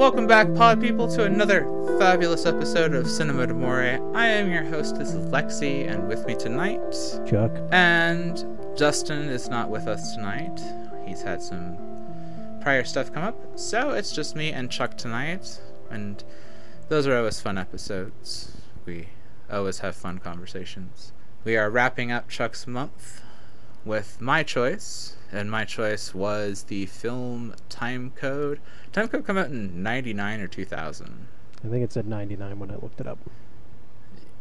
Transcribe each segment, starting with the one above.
Welcome back, pod people, to another fabulous episode of Cinemadamore. I am your hostess, Lexi, and with me tonight... Chuck. And Justin is not with us tonight. He's had some prior stuff come up, so it's just me and Chuck tonight. And those are always fun episodes. We always have fun conversations. We are wrapping up Chuck's month with my choice, and my choice was the film Timecode. Timecode came out in 99 or 2000. I think it said 99 when I looked it up.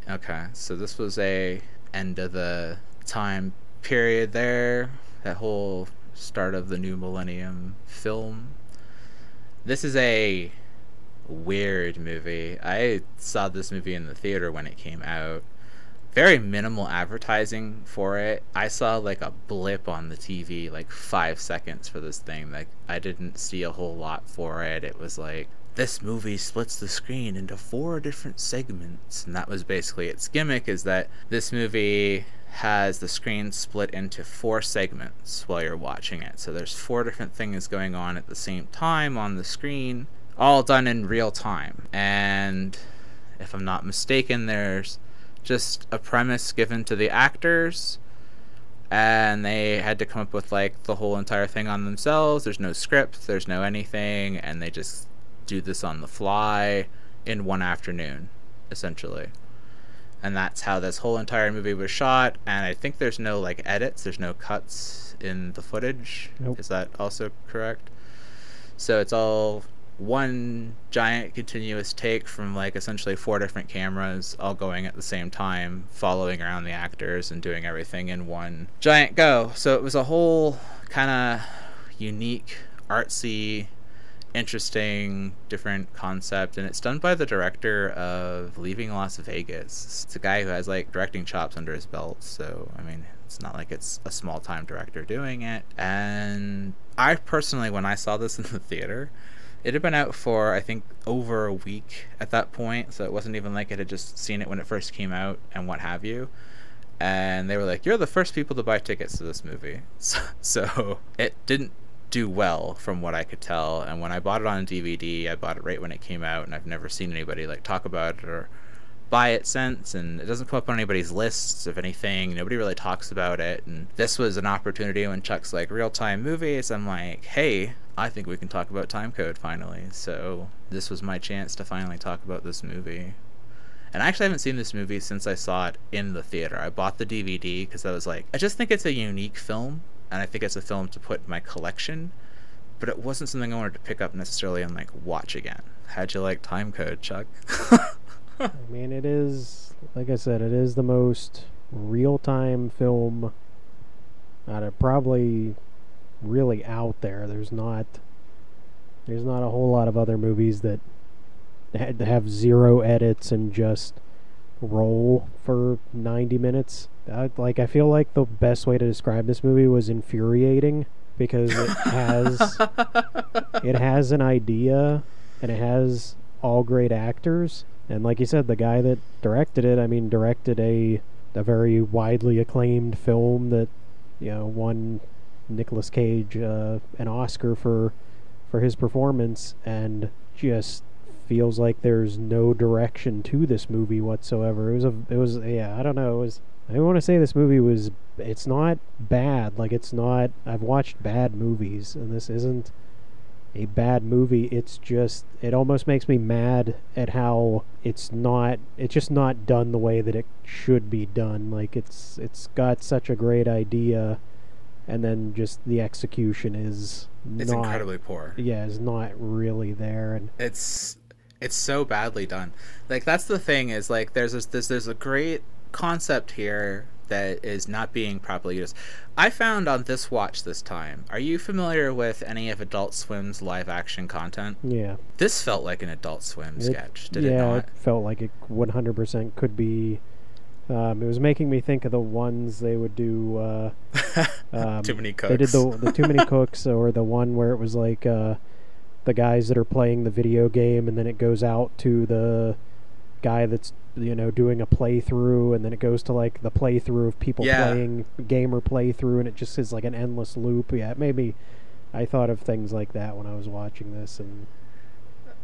Okay, so this was a end of the time period there, that whole start of the new millennium film. This is a weird movie. I saw this movie in the theater when it came out. Very minimal advertising for it. I saw like a blip on the TV, like 5 seconds for this thing. Like, I didn't see a whole lot for it. It was like, this movie splits the screen into 4 different segments. And that was basically its gimmick, is that this movie has the screen split into 4 segments while you're watching it. So there's 4 different things going on at the same time on the screen, all done in real time. And if I'm not mistaken, there's just a premise given to the actors, and they had to come up with like the whole entire thing on themselves. There's no script, there's no anything, and they just do this on the fly in one afternoon, essentially. And that's how this whole entire movie was shot. And I think there's no like edits, there's no cuts in the footage. Nope. Is that also correct? So it's all one giant continuous take from like essentially 4 different cameras, all going at the same time, following around the actors and doing everything in one giant go. So it was a whole kind of unique, artsy, interesting, different concept, and it's done by the director of Leaving Las Vegas. It's a guy who has like directing chops under his belt, so I mean, it's not like it's a small time director doing it. And I personally, when I saw this in the theater, it had been out for, I think, over a week at that point, so it wasn't even like it had just seen it when it first came out and what have you. And they were like, you're the first people to buy tickets to this movie. So it didn't do well from what I could tell. And when I bought it on DVD, I bought it right when it came out, and I've never seen anybody like talk about it or buy it since, and it doesn't come up on anybody's lists of anything. Nobody really talks about it. And this was an opportunity when Chuck's like, real-time movies. I'm like, hey, I think we can talk about Timecode finally. So this was my chance to finally talk about this movie. And I actually haven't seen this movie since I saw it in the theater. I bought the DVD because I was like, I just think it's a unique film, and I think it's a film to put in my collection, but it wasn't something I wanted to pick up necessarily and like watch again. How'd you like Timecode, Chuck? I mean, it is, like I said, it is the most real-time film out of probably really out there. There's not a whole lot of other movies that had to have 0 edits and just roll for 90 minutes. I feel like the best way to describe this movie was infuriating, because it has it has an idea, and it has all great actors. And like you said, the guy that directed it, I mean, directed a very widely acclaimed film that, you know, won Nicolas Cage an Oscar for his performance, and just feels like there's no direction to this movie whatsoever. I want to say this movie was, it's not bad. Like, it's not, I've watched bad movies, and this isn't a bad movie. It's just, it almost makes me mad at how it's just not done the way that it should be done. Like, it's got such a great idea, and then just the execution is incredibly poor. Yeah, it's not really there, and it's so badly done. Like, that's the thing, is like there's a great concept here that is not being properly used. I found on this watch this time, are you familiar with any of Adult Swim's live action content? Yeah. This felt like an Adult Swim sketch, did it not? Yeah, it felt like it 100% could be. It was making me think of the ones they would do. Too Many Cooks. They did the Too Many Cooks, or the one where it was like the guys that are playing the video game, and then it goes out to the guy that's, you know, doing a playthrough, and then it goes to like the playthrough of people playing gamer playthrough, and it just is like an endless loop. Yeah, maybe I thought of things like that when I was watching this, and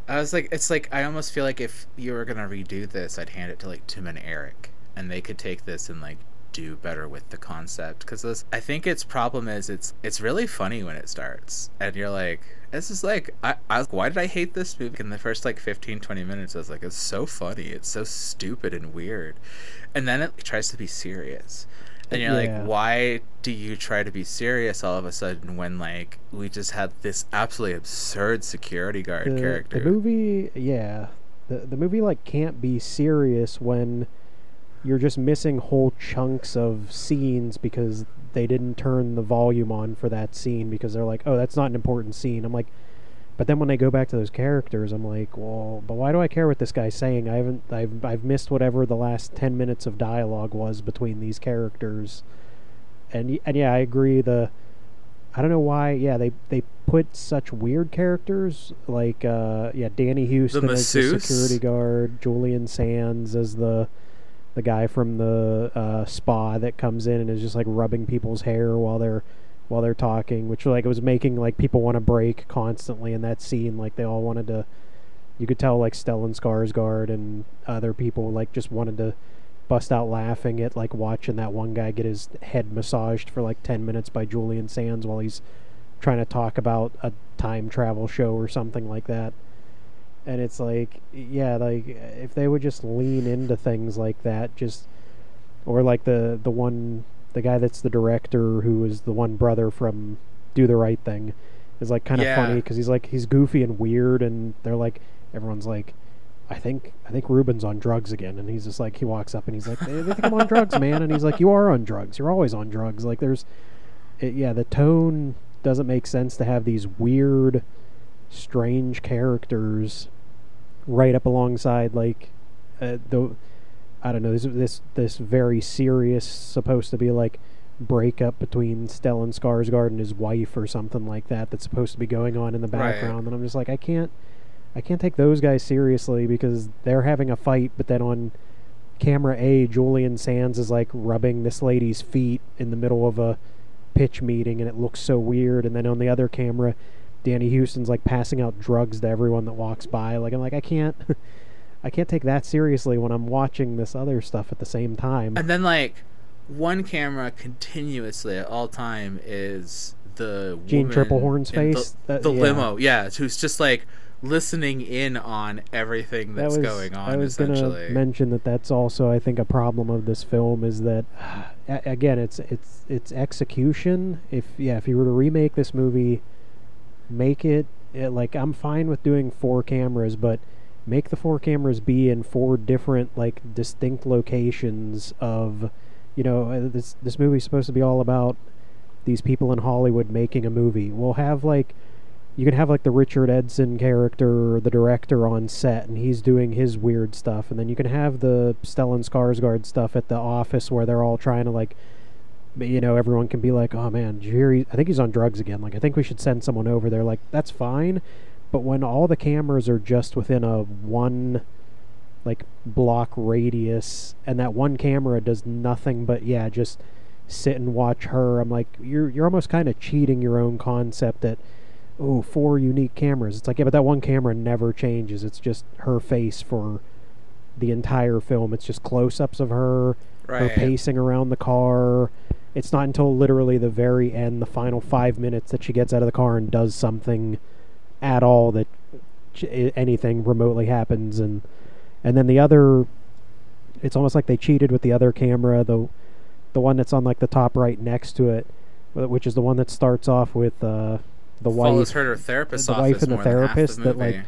I was like, it's like, I almost feel like if you were going to redo this, I'd hand it to, like, Tim and Eric, and they could take this and, like, do better with the concept. Because I think its problem is it's really funny when it starts, and you're like, this is like, I why did I hate this movie? In the first, like, 15, 20 minutes, I was like, it's so funny, it's so stupid and weird. And then it tries to be serious. And you're like, why do you try to be serious all of a sudden when, like, we just had this absolutely absurd security guard character? The movie, the movie, like, can't be serious when you're just missing whole chunks of scenes because they didn't turn the volume on for that scene because they're like, oh, that's not an important scene. I'm like, but then when they go back to those characters, I'm like, well, but why do I care what this guy's saying? I've missed whatever the last 10 minutes of dialogue was between these characters. And yeah, I agree. I don't know why. Yeah, they put such weird characters like Danny Houston as the security guard, Julian Sands as the guy from the spa that comes in and is just like rubbing people's hair while they're talking, which like it was making like people want to break constantly in that scene. Like they all wanted to, you could tell like Stellan Skarsgård and other people like just wanted to bust out laughing at like watching that one guy get his head massaged for like 10 minutes by Julian Sands while he's trying to talk about a time travel show or something like that. And it's like, yeah, like if they would just lean into things like that, just, or like the one, the guy that's the director who is the one brother from Do the Right Thing is like kind of funny because he's like, he's goofy and weird, and they're like, everyone's like, I think Ruben's on drugs again, and he's just like, he walks up and he's like, they think I'm on drugs, man, and he's like, you are on drugs, you're always on drugs. Like the tone doesn't make sense to have these weird, strange characters right up alongside like I don't know, this very serious, supposed to be like breakup between Stellan Skarsgård and his wife or something like that that's supposed to be going on in the background, right. And I'm just like, I can't take those guys seriously because they're having a fight, but then on camera A, Julian Sands is like rubbing this lady's feet in the middle of a pitch meeting and it looks so weird, and then on the other camera Danny Houston's like passing out drugs to everyone that walks by. Like I'm like, I can't take that seriously when I'm watching this other stuff at the same time. And then like one camera continuously at all time is the Gene Triplehorn's face, the limo, who's just like listening in on everything that's going on. I was going to mention that's also I think a problem of this film is that again it's execution. If you were to remake this movie, make it like, I'm fine with doing 4 cameras, but make the 4 cameras be in 4 different like distinct locations of, you know, this movie's supposed to be all about these people in Hollywood making a movie. We'll have like, you can have like the Richard Edson character or the director on set and he's doing his weird stuff, and then you can have the Stellan Skarsgård stuff at the office where they're all trying to like, you know, everyone can be like, oh man, did you hear I think he's on drugs again, like I think we should send someone over there. Like that's fine, but when all the cameras are just within a one like block radius and that one camera does nothing but just sit and watch her, I'm like, you're almost kind of cheating your own concept that 4 unique cameras. It's like, but that one camera never changes, it's just her face for the entire film, it's just close-ups of her, right, her pacing around the car. It's not until literally the very end, the final 5 minutes, that she gets out of the car and does something at all that anything remotely happens. And then the other, it's almost like they cheated with the other camera, the one that's on like the top right next to it, which is the one that starts off with the wife. Follows her to her therapist's office. The wife and the therapist that like,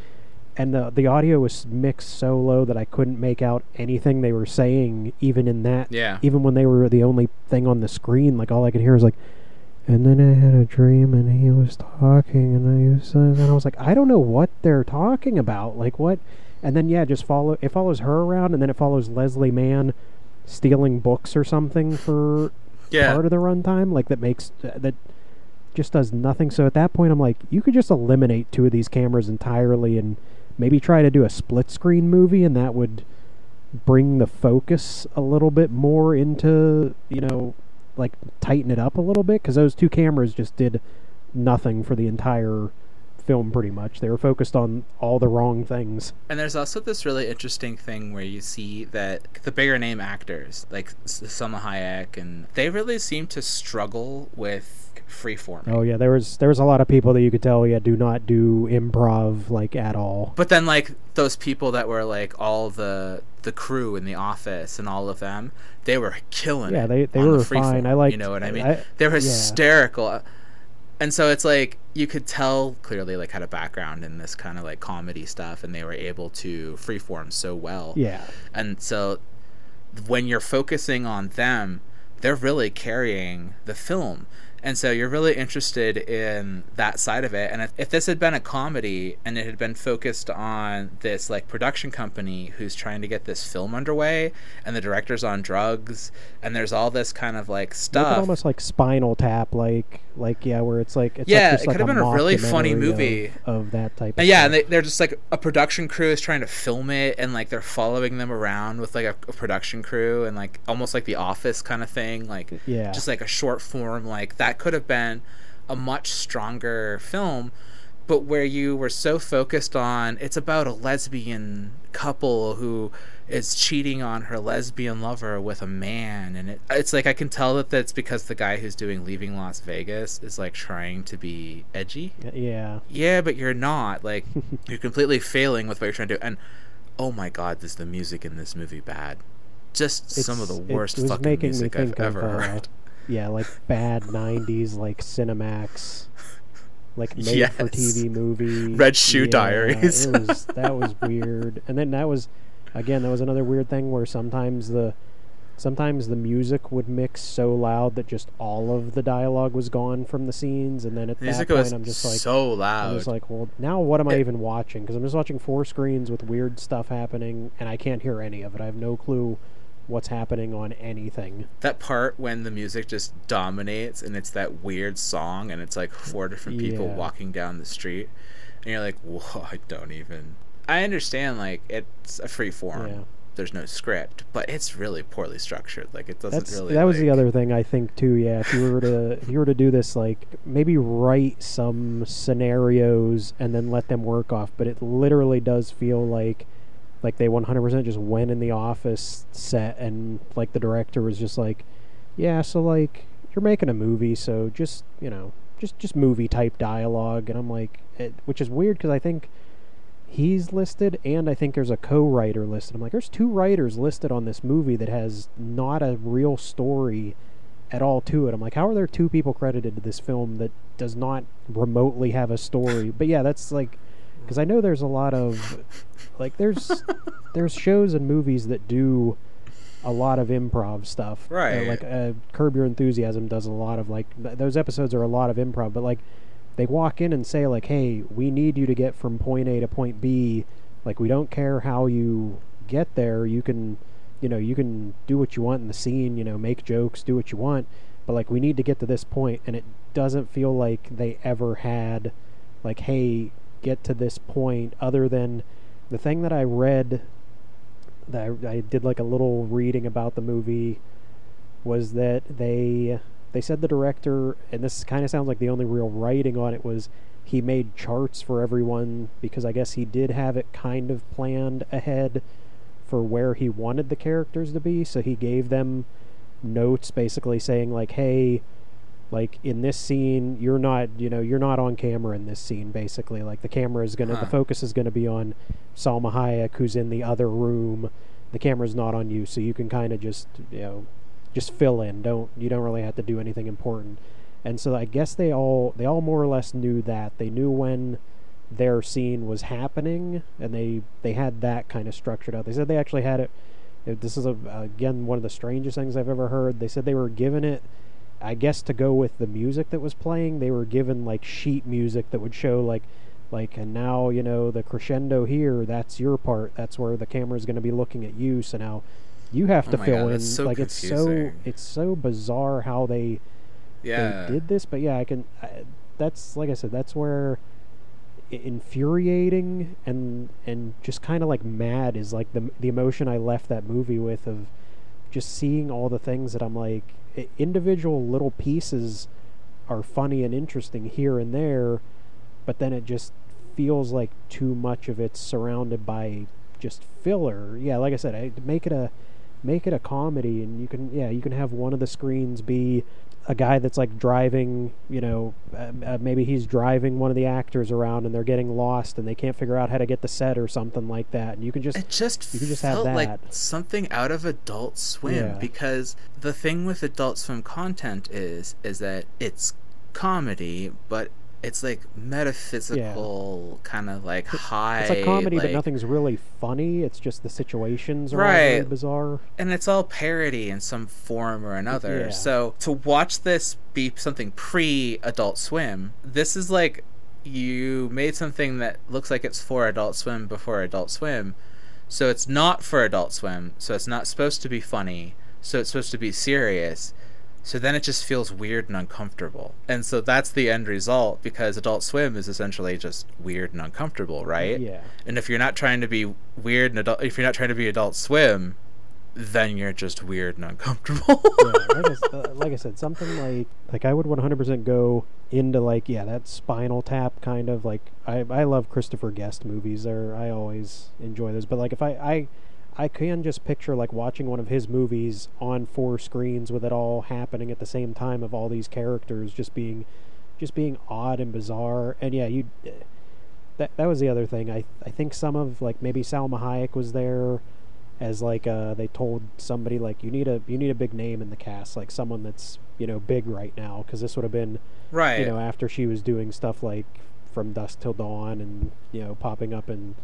and the audio was mixed so low that I couldn't make out anything they were saying, even in that. Yeah. Even when they were the only thing on the screen, like all I could hear was like, and then I had a dream and he was talking and I was like, I don't know what they're talking about, like what? And then it follows her around, and then it follows Leslie Mann stealing books or something for part of the runtime, like that makes that just does nothing. So at that point, I'm like, you could just eliminate 2 of these cameras entirely and maybe try to do a split screen movie, and that would bring the focus a little bit more into, you know, like tighten it up a little bit, because those 2 cameras just did nothing for the entire film, pretty much. They were focused on all the wrong things. And there's also this really interesting thing where you see that the bigger name actors, like Salma Hayek, and they really seem to struggle with freeform. Oh yeah, there was a lot of people that you could tell, yeah, do not do improv like at all. But then like those people that were like all the crew in The Office and all of them, they were killing it. Yeah, they were fine. I like, you know what I mean? They were hysterical. Yeah. And so it's like you could tell clearly like had a background in this kind of like comedy stuff, and they were able to freeform so well. Yeah. And so when you're focusing on them, they're really carrying the film. And so you're really interested in that side of it. And if this had been a comedy and it had been focused on this like production company who's trying to get this film underway, and the director's on drugs, and there's all this kind of like stuff, like almost like Spinal Tap, like yeah, where it's like it's yeah, like it could have been a really funny movie of that type. Of and yeah, and they're just like a production crew is trying to film it, and like they're following them around with like a production crew, and like almost like The Office kind of thing, like yeah, just like a short form like that. That could have been a much stronger film, but where you were so focused on it's about a lesbian couple who is cheating on her lesbian lover with a man, and it's like I can tell that that's because the guy who's doing Leaving Las Vegas is like trying to be edgy. Yeah, but you're not, like you're completely failing with what you're trying to do. And oh my god, is the music in this movie bad? Just some of the worst fucking music I've ever heard. Yeah, like bad 90s, like Cinemax, like made-for-TV movie. Red Shoe Diaries. That was weird. And then that was another weird thing where sometimes the music would mix so loud that just all of the dialogue was gone from the scenes. And then at that point, I'm just like, so loud. I was like, well, now what am I even watching? Because I'm just watching four screens with weird stuff happening, and I can't hear any of it. I have no clue what's happening on anything. That part when the music just dominates and it's that weird song and it's like four different people walking down the street, and you're like, whoa, I understand, like it's a free form, there's no script, but it's really poorly structured. Like it doesn't that was the other thing I think too. Yeah, if you were to do this, like maybe write some scenarios and then let them work off, but it literally does feel like they 100% just went in the office set, and like the director was just like, yeah, so like you're making a movie, so just, you know, just movie type dialogue. And I'm like, which is weird because I think he's listed and I think there's a co-writer listed. I'm like, there's two writers listed on this movie that has not a real story at all to it. I'm like, how are there two people credited to this film that does not remotely have a story? But yeah, that's like, because I know there's a lot of, like, there's shows and movies that do a lot of improv stuff. Right. Like Curb Your Enthusiasm does a lot of, like, those episodes are a lot of improv. But, like, they walk in and say, like, hey, we need you to get from point A to point B. Like, we don't care how you get there. You can do what you want in the scene, you know, make jokes, do what you want. But, like, we need to get to this point. And it doesn't feel like they ever had, like, hey, get to this point, other than the thing that I read that I did like a little reading about the movie, was that they said the director, and this kind of sounds like the only real writing on it, was he made charts for everyone, because I guess he did have it kind of planned ahead for where he wanted the characters to be. So he gave them notes basically saying like, hey, like in this scene, you're not on camera in this scene, basically. Like the camera is going to, the focus is going to be on Salma Hayek, who's in the other room. The camera's not on you, so you can kind of just, you know, just fill in. You don't really have to do anything important. And so I guess they all more or less knew that. They knew when their scene was happening, and they had that kind of structured out. They said they actually had it. This is again one of the strangest things I've ever heard. They said they were given it, I guess, to go with the music that was playing. They were given like sheet music that would show like, and now, you know, the crescendo here, that's your part, that's where the camera's going to be looking at you, so now you have to fill in. So like it's so bizarre how they did this. But yeah, that's like I said, that's where infuriating and just kind of like mad is like the emotion I left that movie with, of just seeing all the things that I'm like, individual little pieces are funny and interesting here and there, but then it just feels like too much of it's surrounded by just filler. Yeah, like I said, make it a comedy, and you can have one of the screens be a guy that's like driving, maybe he's driving one of the actors around and they're getting lost and they can't figure out how to get the set or something like that. And you can just have that. It felt like something out of Adult Swim, yeah. Because the thing with Adult Swim content is that it's comedy, but it's like metaphysical, yeah. Kind of like high. It's like comedy, like, but nothing's really funny. It's just the situations are really bizarre. And it's all parody in some form or another. Yeah. So to watch this be something pre-Adult Swim, this is like you made something that looks like it's for Adult Swim before Adult Swim. So it's not for Adult Swim. So it's not supposed to be funny. So it's supposed to be serious. So then it just feels weird and uncomfortable. And so that's the end result, because Adult Swim is essentially just weird and uncomfortable, right? Yeah. And if you're not trying to be weird and if you're not trying to be Adult Swim, then you're just weird and uncomfortable. Yeah, like I said, something like I would 100% go into that Spinal Tap kind of, like, I love Christopher Guest movies. I always enjoy those. But like if I can just picture like watching one of his movies on four screens with it all happening at the same time, of all these characters just being odd and bizarre. And yeah, that was the other thing. I think some of, like, maybe Salma Hayek was there as like they told somebody like you need a big name in the cast, like someone that's big right now, because this would have been right after she was doing stuff like From Dusk Till Dawn and popping up in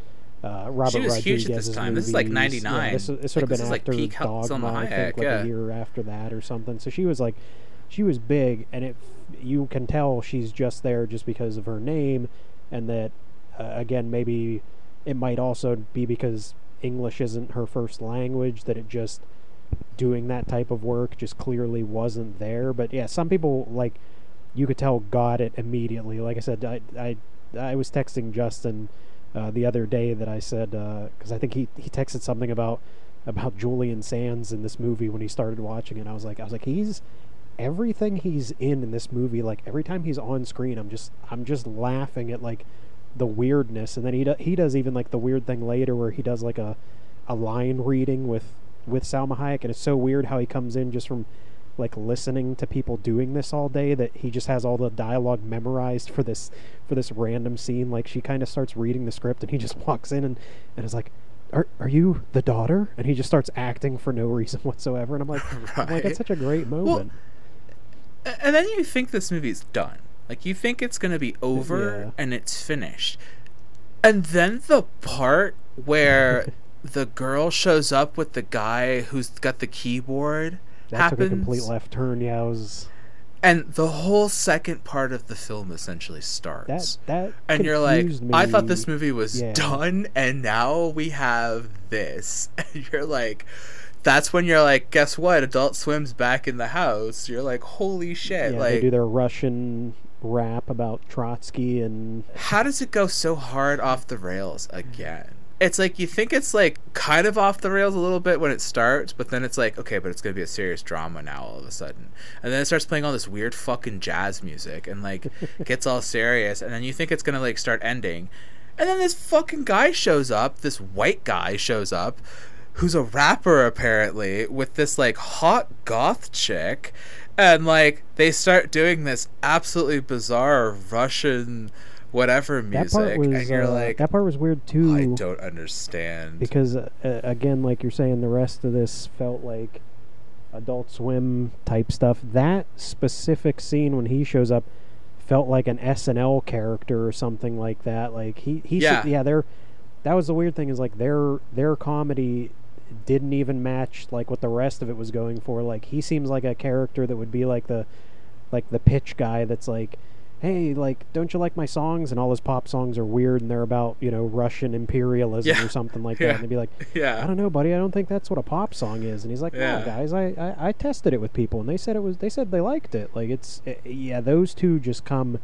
Robert Rodriguez. She was huge at this time. Movies. This is like 99. Yeah, this would have been after Dogma, I think, a year after that or something. So she was big, and you can tell she's just there just because of her name, and that, again, maybe it might also be because English isn't her first language, that it just, doing that type of work just clearly wasn't there. But yeah, some people, like, you could tell got it immediately. Like I said, I was texting Justin the other day that I said, because I think he texted something about Julian Sands in this movie when he started watching it. And I was like, he's everything he's in this movie. Like every time he's on screen, I'm just laughing at like the weirdness. And then he does even like the weird thing later where he does like a line reading with Salma Hayek, and it's so weird how he comes in just from like listening to people doing this all day, that he just has all the dialogue memorized for this random scene. Like she kind of starts reading the script and he just walks in and is like, are you the daughter? And he just starts acting for no reason whatsoever. And I'm like, right. I'm like, that's such a great moment. Well, and then you think this movie's done. Like you think it's going to be over, yeah. And it's finished. And then the part where the girl shows up with the guy who's got the keyboard. That took a complete left turn, yeah. And the whole second part of the film essentially starts. That and you're like, me. I thought this movie was done, and now we have this. And you're like, that's when you're like, guess what? Adult Swim's back in the house. You're like, holy shit! Yeah, like, they do their Russian rap about Trotsky, and how does it go so hard off the rails again? It's like you think it's like kind of off the rails a little bit when it starts, but then it's like, okay, but it's going to be a serious drama now all of a sudden. And then it starts playing all this weird fucking jazz music and like gets all serious. And then you think it's going to like start ending. And then this fucking guy shows up, this white guy shows up, who's a rapper apparently, with this like hot goth chick. And like they start doing this absolutely bizarre Russian whatever music, and you're like, that part was weird too. I don't understand, because again, like you're saying, the rest of this felt like Adult Swim type stuff. That specific scene when he shows up felt like an SNL character or something like that. Like he that was the weird thing, is like their comedy didn't even match like what the rest of it was going for. Like he seems like a character that would be like the pitch guy that's like, hey, like, don't you like my songs? And all his pop songs are weird, and they're about, Russian imperialism or something like that. And they'd be like, I don't know, buddy, I don't think that's what a pop song is. And he's like, no, guys, I tested it with people, and they said they liked it. Like, those two just come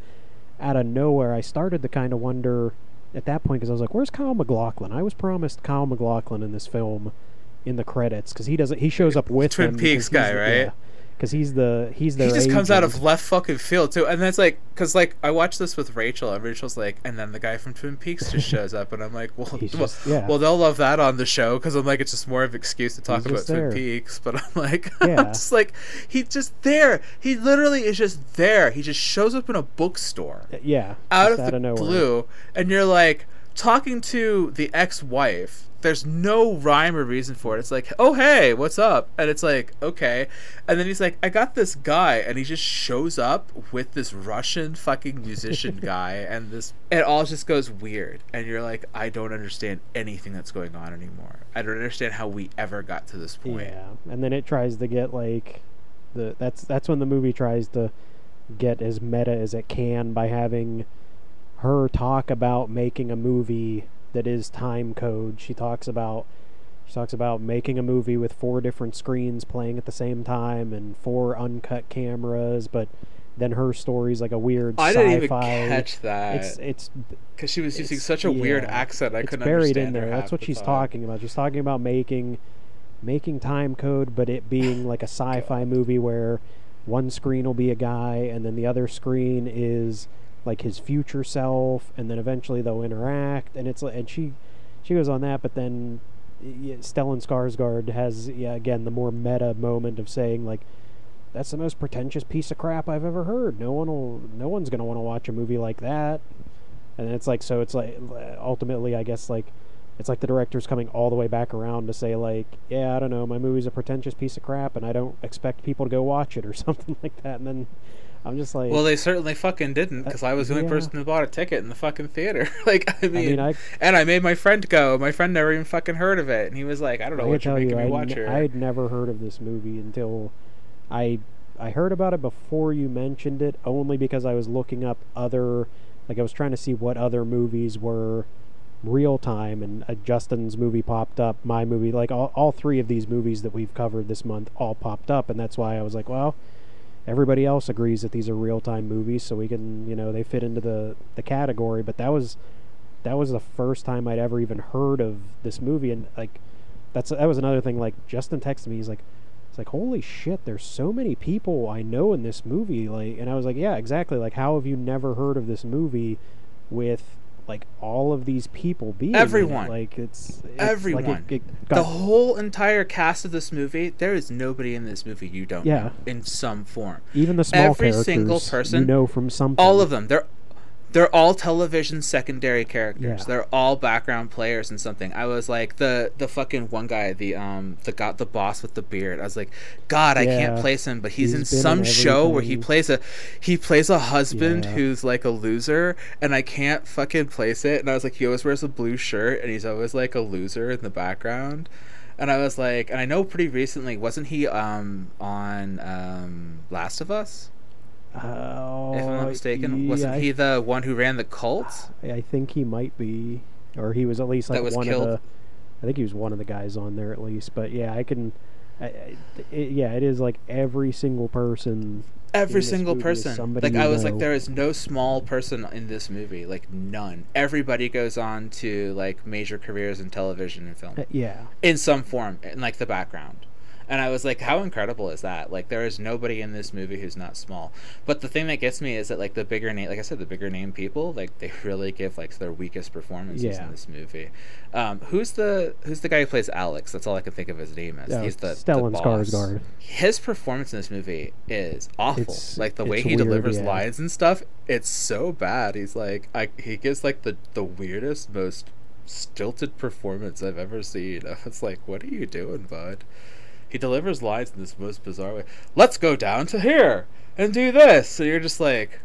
out of nowhere. I started to kind of wonder at that point, because I was like, where's Kyle MacLachlan? I was promised Kyle MacLachlan in this film in the credits, because he shows up with Twin Peaks guy, right? Yeah. because he's their agent. Comes out of left fucking field too, and that's like, because like I watched this with Rachel, and Rachel's like, and then the guy from Twin Peaks just shows up, and I'm like, well, they'll love that on the show, because I'm like, it's just more of an excuse to talk about Twin Peaks, but I'm like, yeah. I'm just like, he's just there. He literally is just there. He just shows up in a bookstore, out of the blue, and you're like talking to the ex-wife. There's no rhyme or reason for it. It's like, oh, hey, what's up? And it's like, okay. And then he's like, I got this guy. And he just shows up with this Russian fucking musician guy. And this, it all just goes weird. And you're like, I don't understand anything that's going on anymore. I don't understand how we ever got to this point. Yeah. And then it tries to get like, that's when the movie tries to get as meta as it can by having her talk about making a movie that is Timecode. She talks about making a movie with 4 different screens playing at the same time and 4 uncut cameras, but then her story's like a weird sci-fi. I didn't even catch that. It's because she was using such a weird accent. I couldn't understand. It's buried in there. That's what she's talking about. She's talking about making Timecode, but it being like a sci-fi movie where one screen will be a guy and then the other screen is like his future self, and then eventually they'll interact, and it's like, and she goes on that, but then Stellan Skarsgård has again the more meta moment of saying like, that's the most pretentious piece of crap I've ever heard. No one's gonna want to watch a movie like that. And then it's like, so it's like ultimately I guess like it's like the director's coming all the way back around to say like, yeah, I don't know, my movie's a pretentious piece of crap, and I don't expect people to go watch it or something like that. And then I'm just like, well, they certainly fucking didn't, because I was the only person who bought a ticket in the fucking theater. Like, I mean, and I made my friend go. My friend never even fucking heard of it, and he was like, I don't know what you're making me watch here. I had never heard of this movie until I heard about it before you mentioned it, only because I was looking up other, like I was trying to see what other movies were real time, and Justin's movie popped up, my movie, like all 3 of these movies that we've covered this month all popped up, and that's why I was like, well, everybody else agrees that these are real-time movies, so we can, you know, they fit into the category. But that was the first time I'd ever even heard of this movie. And like, that was another thing. Like, Justin texted me, it's like, holy shit, there's so many people I know in this movie. Like, and I was like, yeah, exactly. Like, how have you never heard of this movie? With like all of these people being everyone, like it's everyone, like the whole entire cast of this movie. There is nobody in this movie you don't know in some form. Even the small characters, every single person, you know from something. All of them. They're all television secondary characters. Yeah. They're all background players in something. I was like, the fucking one guy, the boss with the beard. I was like, God, I can't place him, but he's in some show where he plays a husband who's like a loser, and I can't fucking place it. And I was like, he always wears a blue shirt, and he's always like a loser in the background. And I was like, and I know pretty recently, wasn't he on Last of Us? If I'm not mistaken, wasn't he the one who ran the cult? I think he might be, or he was at least like one of the. I think he was one of the guys on there at least, but yeah, it is like every single person. Every single person. Like, I was like, there is no small person in this movie. Like, none. Everybody goes on to like major careers in television and film. In some form, in like the background. And I was like, how incredible is that? Like, there is nobody in this movie who's not small. But the thing that gets me is that, like, the bigger name people, like, they really give, like, their weakest performances in this movie. Who's the guy who plays Alex? That's all I can think of his name as. He's the Stellan Skarsgård. His performance in this movie is awful. The way he delivers lines and stuff, it's so bad. He's like, he gives, like, the weirdest, most stilted performance I've ever seen. I was like, what are you doing, bud? He delivers lines in this most bizarre way. Let's go down to here and do this. So you're just like,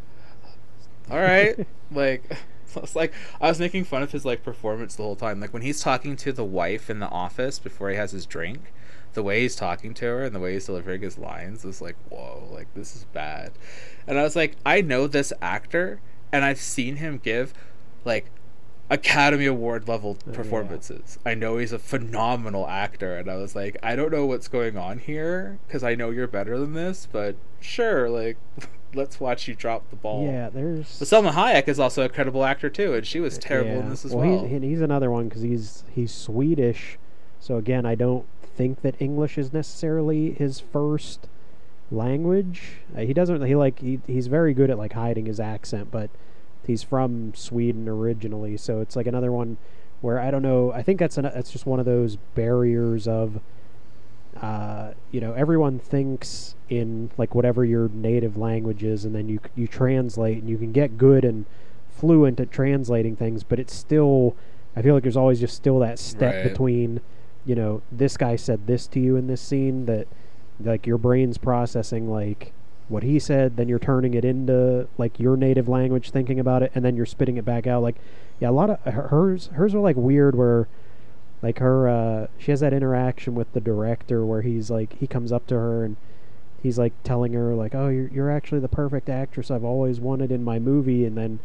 all right. I was making fun of his like performance the whole time. Like when he's talking to the wife in the office before he has his drink, the way he's talking to her and the way he's delivering his lines is like, whoa, like this is bad. And I was like, I know this actor and I've seen him give like Academy Award level performances. I know he's a phenomenal actor, and I was like, I don't know what's going on here because I know you're better than this, but sure, like let's watch you drop the ball. But Salma Hayek is also a credible actor too, and she was terrible in this as well. He's another one because he's Swedish, so again, I don't think that English is necessarily his first language. He doesn't. He like he's very good at like hiding his accent, but he's from Sweden originally, so it's like another one where I don't know. I think that's just one of those barriers of, you know, everyone thinks in like whatever your native language is, and then you translate, and you can get good and fluent at translating things, but it's still. I feel like there's always just still that step right. between, you know, this guy said this to you in this scene that, like, your brain's processing, like, what he said, then you're turning it into, like, your native language, thinking about it, and then you're spitting it back out. Like, yeah, a lot of hers are, like, weird where, like, her, she has that interaction with the director where he's, like, he comes up to her and he's, like, telling her, like, oh, you're actually the perfect actress I've always wanted in my movie, and then...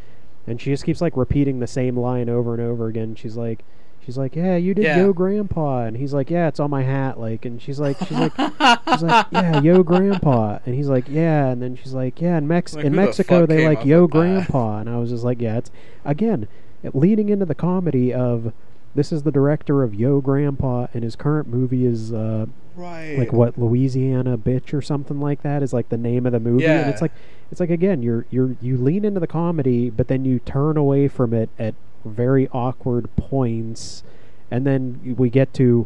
And she just keeps, like, repeating the same line over and over again. She's like, yeah, you did Yo Grandpa. And he's like, yeah, it's on my hat. Like, and she's like, yeah, Yo Grandpa. And he's like, yeah. And then she's like, yeah, in Mexico, they like Yo Grandpa. And I was just like, yeah, it's, again, leading into the comedy of this is the director of Yo Grandpa. And his current movie is, right. like, what, Louisiana Bitch or something like that is, like, the name of the movie. Yeah. And it's like again, you lean into the comedy, but then you turn away from it at very awkward points, and then we get to,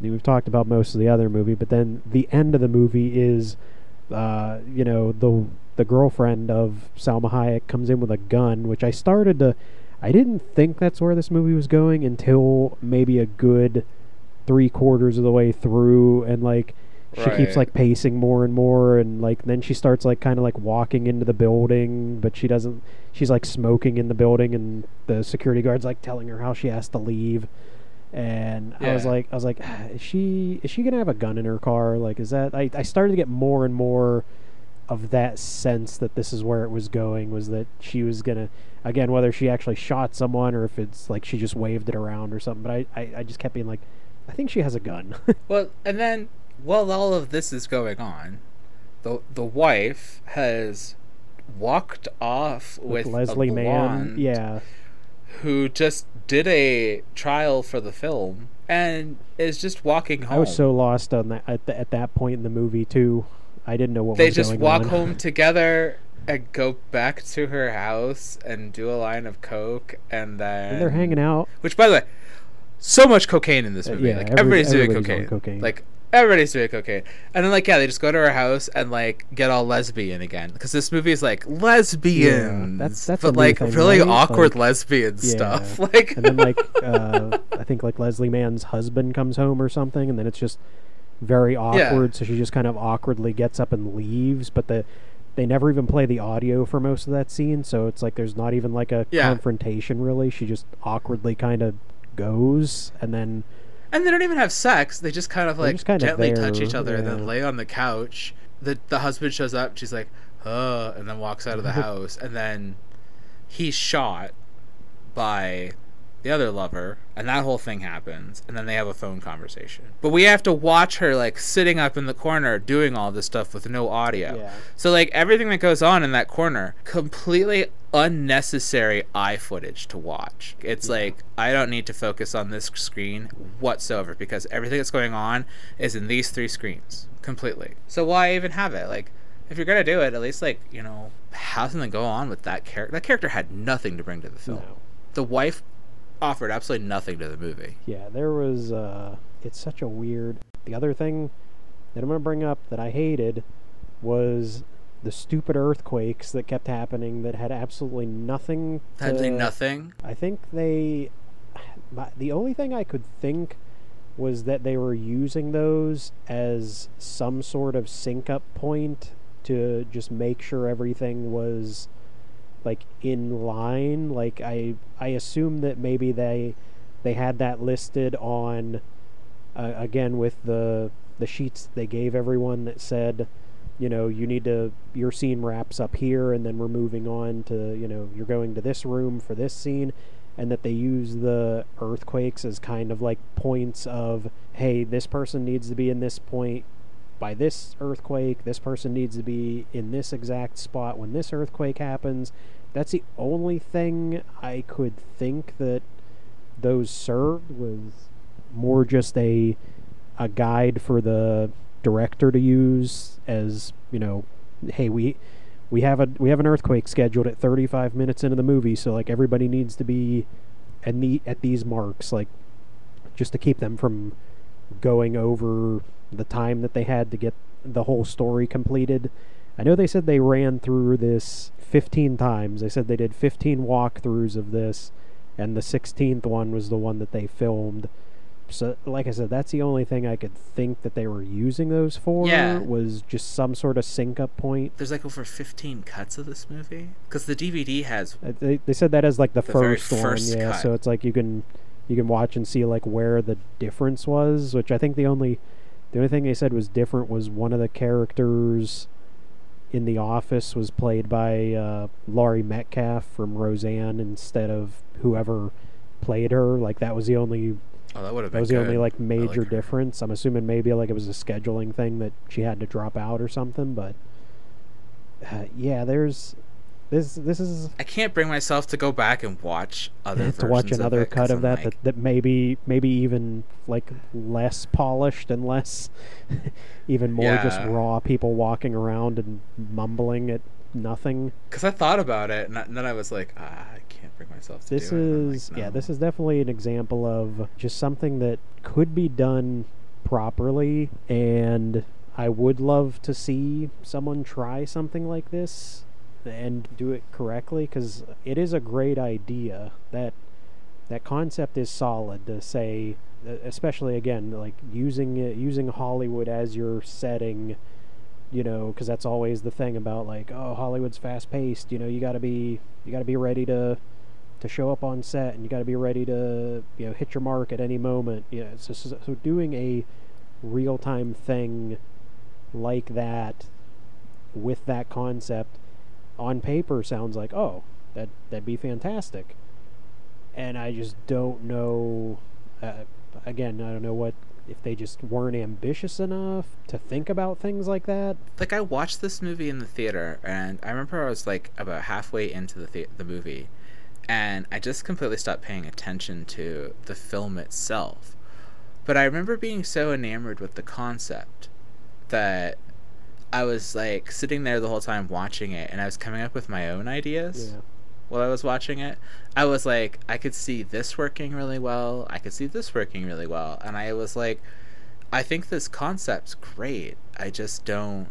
we've talked about most of the other movie, but then the end of the movie is, you know, the girlfriend of Salma Hayek comes in with a gun, which I didn't think that's where this movie was going until maybe a good 3/4 of the way through, and like. She right. keeps, like, pacing more and more, and, like, then she starts, like, kind of, like, walking into the building, but she doesn't... She's, like, smoking in the building, and the security guard's, like, telling her how she has to leave. And yeah. I was like, is she gonna have a gun in her car? Like, is that... I started to get more and more of that sense that this is where it was going, was that she was gonna... Again, whether she actually shot someone, or if it's, like, she just waved it around or something, but I just kept being like, I think she has a gun. Well, and then... While all of this is going on, the wife has walked off with Leslie Mann, yeah, who just did a trial for the film and is just walking home. I was so lost on that at that point in the movie too. I didn't know what was going on. They just walk home together and go back to her house and do a line of coke, and then they're hanging out. Which, by the way, so much cocaine in this movie. Yeah, like everybody's doing cocaine. Like. Everybody's doing cocaine. And then, like, yeah, they just go to her house and, like, get all lesbian again. Because this movie is, like, lesbians. Yeah, that's but, like, thing, really right? awkward, like, lesbian yeah. stuff. Like, and then, like, I think, like, Leslie Mann's husband comes home or something. And then it's just very awkward. Yeah. So she just kind of awkwardly gets up and leaves. But they never even play the audio for most of that scene. So it's, like, there's not even, like, a yeah. confrontation, really. She just awkwardly kind of goes. And then... And they don't even have sex. They just kind of, like, gently touch each other yeah. and then lay on the couch. The husband shows up. She's like, oh, and then walks out of the house. And then he's shot by the other lover. And that whole thing happens. And then they have a phone conversation. But we have to watch her, like, sitting up in the corner doing all this stuff with no audio. Yeah. So, like, everything that goes on in that corner, completely unnecessary eye footage to watch. It's yeah. like, I don't need to focus on this screen whatsoever, because everything that's going on is in these three screens completely. So why even have it? Like, if you're gonna do it, at least, like, you know, have something go on with that character. That character had nothing to bring to the film. No. The wife offered absolutely nothing to the movie. Yeah, there was it's such a weird. The other thing that I'm gonna bring up that I hated was the stupid earthquakes that kept happening that had absolutely nothing to... Absolutely nothing? I think they... The only thing I could think was that they were using those as some sort of sync-up point to just make sure everything was, like, in line. Like, I assume that maybe they had that listed on... again, with the sheets they gave everyone that said... You know, you need to, your scene wraps up here, and then we're moving on to, you know, you're going to this room for this scene, and that they use the earthquakes as kind of like points of, hey, this person needs to be in this point by this earthquake, this person needs to be in this exact spot when this earthquake happens. That's the only thing I could think that those served, was more just a guide for the director to use as, you know, hey, we have an earthquake scheduled at 35 minutes into the movie, so like everybody needs to be at these marks, like just to keep them from going over the time that they had to get the whole story completed. I know they said they ran through this 15 times. They said they did 15 walkthroughs of this, and the 16th one was the one that they filmed. So, like I said, that's the only thing I could think that they were using those for, was just some sort of sync-up point. There's like over 15 cuts of this movie? Because the DVD has... They said that as like the first one, yeah, cut. So it's like you can watch and see like where the difference was, which I think the only thing they said was different was one of the characters in The Office was played by Laurie Metcalf from Roseanne instead of whoever played her. Like that was the only... Oh, that would have been the only like major difference. I'm assuming maybe like it was a scheduling thing that she had to drop out or something. But yeah, there's this is. I can't bring myself to go back and watch another cut of that, like... that maybe even like less polished and less even more just raw people walking around and mumbling at nothing. Because I thought about it and then I was like, I can't bring myself to this do it. This is definitely an example of just something that could be done properly, and I would love to see someone try something like this and do it correctly, because it is a great idea. That concept is solid, to say, especially again like using Hollywood as your setting. You know, because that's always the thing about like, oh, Hollywood's fast-paced. You know, you gotta be ready to show up on set, and you gotta be ready to, you know, hit your mark at any moment. You know, so doing a real-time thing like that with that concept on paper sounds like, oh, that'd be fantastic. And I just don't know. Again, I don't know what. If they just weren't ambitious enough to think about things like that. Like, I watched this movie in the theater, and I remember I was, like, about halfway into the movie, and I just completely stopped paying attention to the film itself. But I remember being so enamored with the concept that I was, like, sitting there the whole time watching it, and I was coming up with my own ideas. Yeah. While I was watching it, I was like, I could see this working really well. I could see this working really well. And I was like, I think this concept's great. I just don't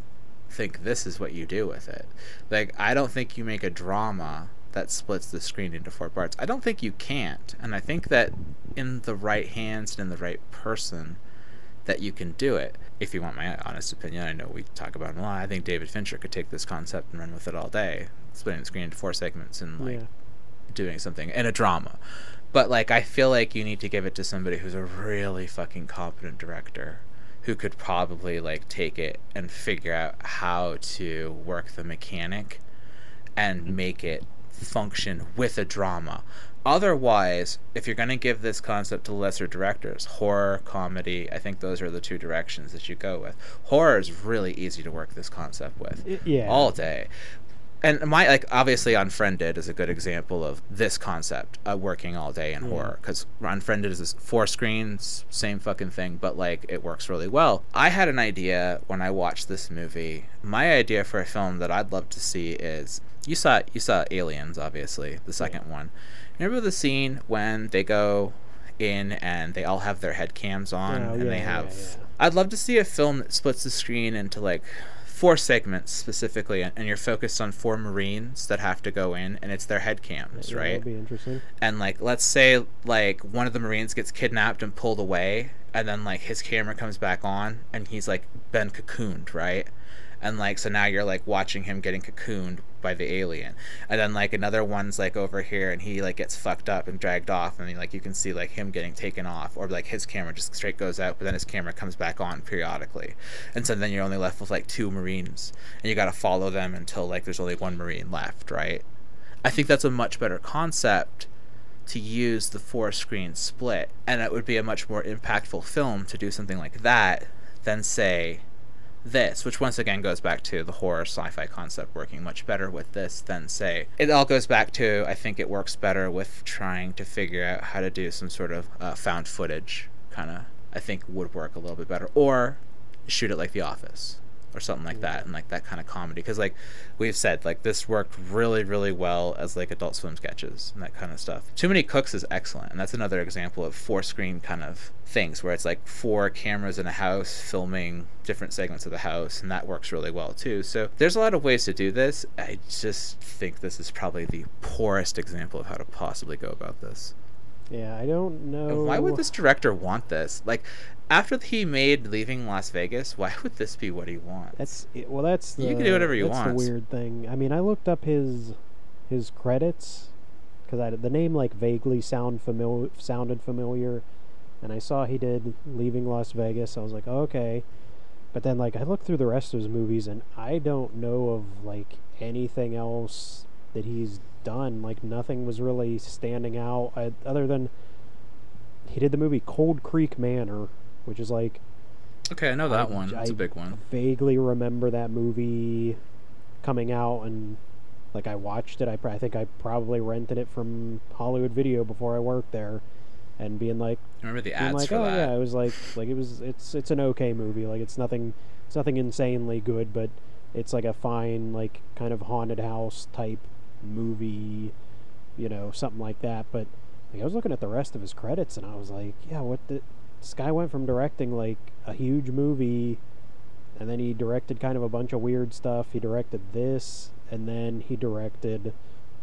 think this is what you do with it. Like, I don't think you make a drama that splits the screen into four parts. I don't think you can't. And I think that in the right hands and in the right person that you can do it. If you want my honest opinion, I know we talk about it a lot. I think David Fincher could take this concept and run with it all day. Splitting the screen into four segments and like doing something in a drama, but like I feel like you need to give it to somebody who's a really fucking competent director who could probably like take it and figure out how to work the mechanic and make it function with a drama. Otherwise, if you're going to give this concept to lesser directors, horror, comedy, I think those are the two directions that you go with. Horror is really easy to work this concept with all day. And my, like, obviously Unfriended is a good example of this concept, working all day in horror, because Unfriended is this four screens, same fucking thing, but like it works really well. I had an idea when I watched this movie. My idea for a film that I'd love to see is, you saw Aliens, obviously, the second one. Remember the scene when they go in and they all have their head cams on and they have... I'd love to see a film that splits the screen into like... four segments specifically, and you're focused on four Marines that have to go in, and it's their head cams, right? That would be interesting. And like, let's say like one of the Marines gets kidnapped and pulled away, and then like his camera comes back on, and he's like been cocooned, right? And like, so now you're like watching him getting cocooned by the alien, and then like another one's like over here, and he like gets fucked up and dragged off, and like you can see like him getting taken off, or like his camera just straight goes out, but then his camera comes back on periodically, and so then you're only left with like two Marines, and you got to follow them until like there's only one Marine left, right? I think that's a much better concept to use the four screen split, and it would be a much more impactful film to do something like that than say this, which once again goes back to the horror sci-fi concept working much better with this than say. It all goes back to, I think it works better with trying to figure out how to do some sort of found footage kind of, I think would work a little bit better, or shoot it like The Office or something like that, and like that kind of comedy, because like we've said, like this worked really, really well as like Adult Swim sketches and that kind of stuff. Too Many Cooks is excellent, and that's another example of four screen kind of things where it's like four cameras in a house filming different segments of the house, and that works really well too. So there's a lot of ways to do this. I just think this is probably the poorest example of how to possibly go about this. Yeah, I don't know. And why would this director want this? Like, after he made Leaving Las Vegas, why would this be what he wants? You can do whatever you want. That's the weird thing. I mean, I looked up his credits because the name like vaguely sounded familiar, and I saw he did Leaving Las Vegas. I was like, oh, okay, but then like I looked through the rest of his movies, and I don't know of like anything else that he's done. Like nothing was really standing out, other than he did the movie Cold Creek Manor, which is like, okay, I know that one. It's a big one. I vaguely remember that movie coming out, and like I watched it. I think I probably rented it from Hollywood Video before I worked there, and being like, I remember the ads for that. Yeah, it was like it was it's an okay movie. Like it's nothing insanely good, but it's like a fine, like kind of haunted house type movie, you know, something like that. But like, I was looking at the rest of his credits, and I was like, yeah, what the... This guy went from directing like a huge movie, and then he directed kind of a bunch of weird stuff. He directed this, and then he directed,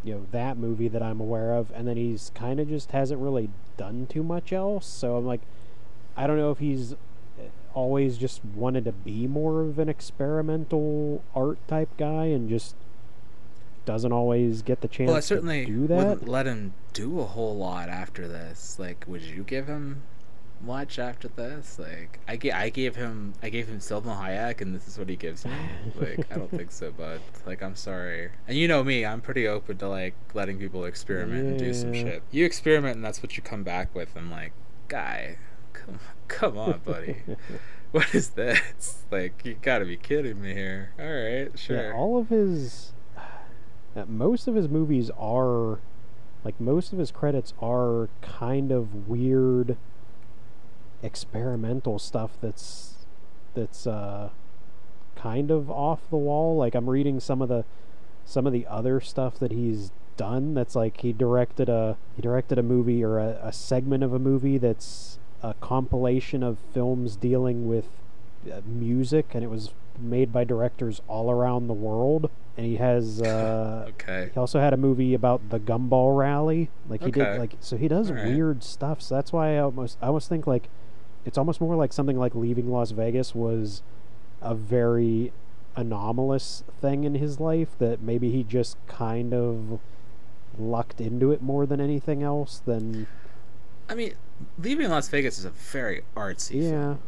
you know, that movie that I'm aware of, and then he's kind of just hasn't really done too much else. So I'm like, I don't know if he's always just wanted to be more of an experimental art type guy and just doesn't always get the chance to do that. Well, I certainly wouldn't let him do a whole lot after this. Like, would you give him much after this? Like, I gave him Salma Hayek, and this is what he gives me. Like, I don't think so, bud. Like, I'm sorry. And you know me, I'm pretty open to like letting people experiment and do some shit. You experiment, and that's what you come back with. I'm like, guy, come on, buddy. What is this? Like, you gotta be kidding me here. All right, sure. Yeah, most of his movies are like, most of his credits are kind of weird experimental stuff that's kind of off the wall. Like, I'm reading some of the other stuff that he's done that's like he directed a movie or a segment of a movie that's a compilation of films dealing with music, and it was made by directors all around the world. And he has okay, he also had a movie about the gumball rally. Like, he did, like, so he does all weird stuff. So that's why I almost think like it's almost more like something like Leaving Las Vegas was a very anomalous thing in his life, that maybe he just kind of lucked into it more than anything else. Than, I mean, Leaving Las Vegas is a very artsy film.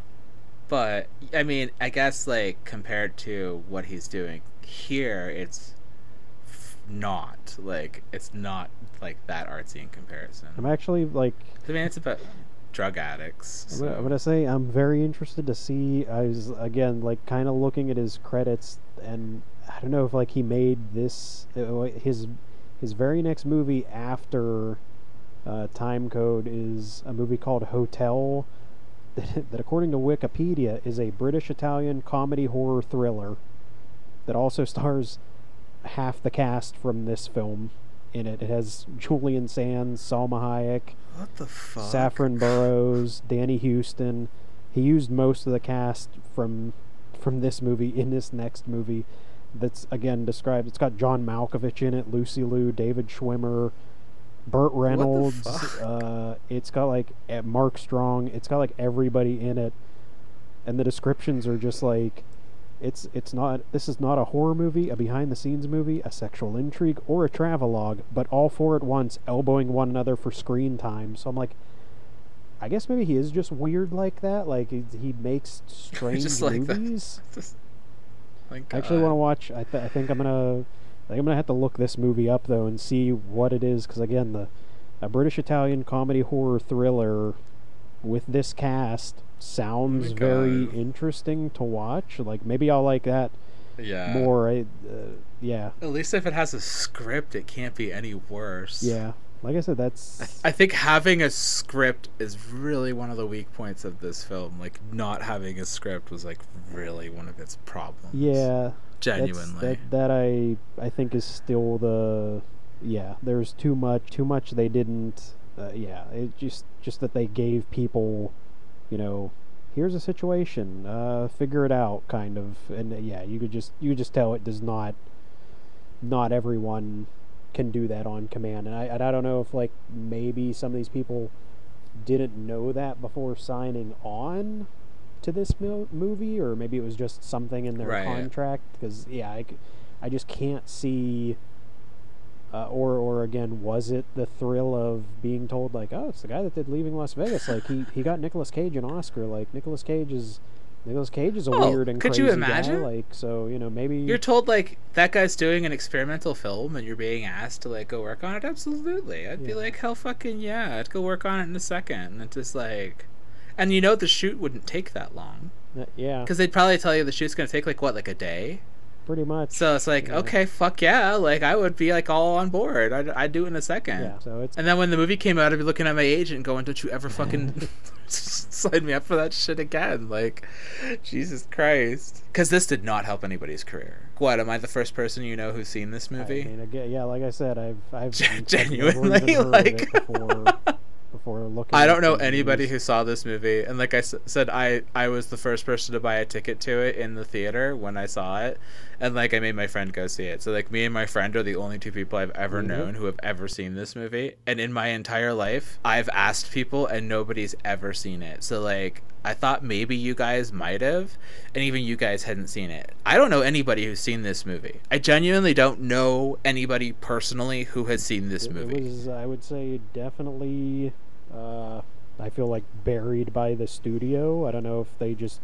But I mean, I guess like compared to what he's doing here, it's not like that artsy in comparison. I'm actually like, I mean, it's about drug addicts. So. I'm gonna say I'm very interested to see. I was again like kind of looking at his credits, and I don't know if like he made this his very next movie after Timecode is a movie called Hotel. That according to Wikipedia is a British-Italian comedy horror thriller that also stars half the cast from this film in it. It has Julian Sands, Salma Hayek, what the fuck? Saffron Burroughs, Danny Houston. He used most of the cast from this movie in this next movie that's, again, described. It's got John Malkovich in it, Lucy Liu, David Schwimmer, Burt Reynolds, it's got like Mark Strong, it's got like everybody in it, and the descriptions are just like, this is not a horror movie, a behind the scenes movie, a sexual intrigue, or a travelogue, but all four at once elbowing one another for screen time. So I'm like, I guess maybe he is just weird like that. Like he makes strange just like movies. Just, I actually want to watch. I think I'm gonna have to look this movie up though and see what it is, because again, a British-Italian comedy horror thriller with this cast sounds very interesting to watch. Like maybe I'll like that more. At least if it has a script, it can't be any worse. Yeah, like I said, that's... I think having a script is really one of the weak points of this film. Like, not having a script was, like, really one of its problems. Yeah. Genuinely. That I think is still the... Yeah, there's too much they didn't... yeah, it just that they gave people, you know... Here's a situation, figure it out, kind of, and yeah, you could just tell it does not everyone can do that on command, and I don't know if, like, maybe some of these people didn't know that before signing on to this movie, or maybe it was just something in their contract, because yeah, I just can't see, or again, was it the thrill of being told, like, oh, it's the guy that did Leaving Las Vegas, like, he got Nicolas Cage an Oscar, like, Nicolas Cage is a weird and crazy guy, like, so, you know, maybe... You're told, like, that guy's doing an experimental film and you're being asked to, like, go work on it? Absolutely. I'd be like, hell fucking yeah, I'd go work on it in a second, and it's just like... And you know the shoot wouldn't take that long. Yeah. Because they'd probably tell you the shoot's gonna take, like, what, like a day? Pretty much. So it's like, okay, fuck yeah, like, I would be, like, all on board. I'd do it in a second. Yeah, so it's... And then when the movie came out, I'd be looking at my agent going, don't you ever fucking sign me up for that shit again. Like, Jesus Christ. Because this did not help anybody's career. What, am I the first person you know who's seen this movie? I mean, again, yeah, like I said, I've genuinely, like... before looking, I don't know anybody who saw this movie, and like I said, I was the first person to buy a ticket to it in the theater when I saw it, and like I made my friend go see it, so like me and my friend are the only two people I've ever known who have ever seen this movie, and in my entire life I've asked people and nobody's ever seen it, so like I thought maybe you guys might have, and even you guys hadn't seen it. I don't know anybody who's seen this movie. I genuinely don't know anybody personally who has seen this movie. It was, I would say, definitely, I feel like, buried by the studio. I don't know if they just...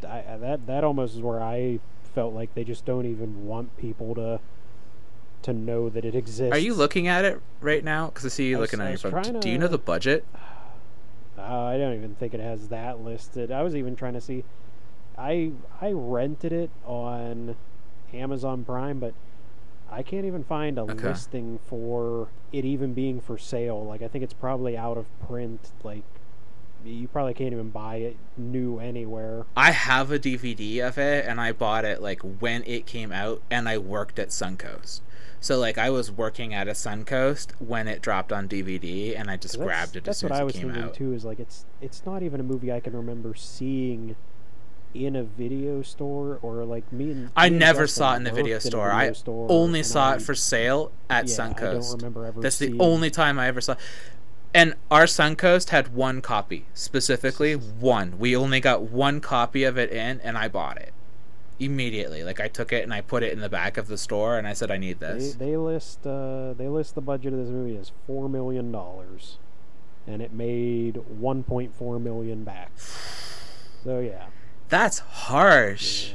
That almost is where I felt like they just don't even want people to know that it exists. Are you looking at it right now? Because I see you looking at your phone. Do you know the budget? I don't even think it has that listed. I was even trying to see. I rented it on Amazon Prime, but I can't even find a listing for it even being for sale. Like, I think it's probably out of print. Like, you probably can't even buy it new anywhere. I have a DVD of it, and I bought it, like, when it came out, and I worked at Suncoast. So, like, I was working at a Suncoast when it dropped on DVD, and I just grabbed it as soon as it came out. That's what I was thinking, too, is, like, it's not even a movie I can remember seeing in a video store, or, like, I never saw it in a video store. I only saw it for sale at Suncoast. I don't remember ever seeing it. That's the only time I ever saw it. And our Suncoast had one copy, specifically one. We only got one copy of it in, and I bought it immediately. Like, I took it and I put it in the back of the store, and I said, I need this. They list the budget of this movie as $4 million, and it made $1.4 million back. So, yeah. That's harsh. Yeah.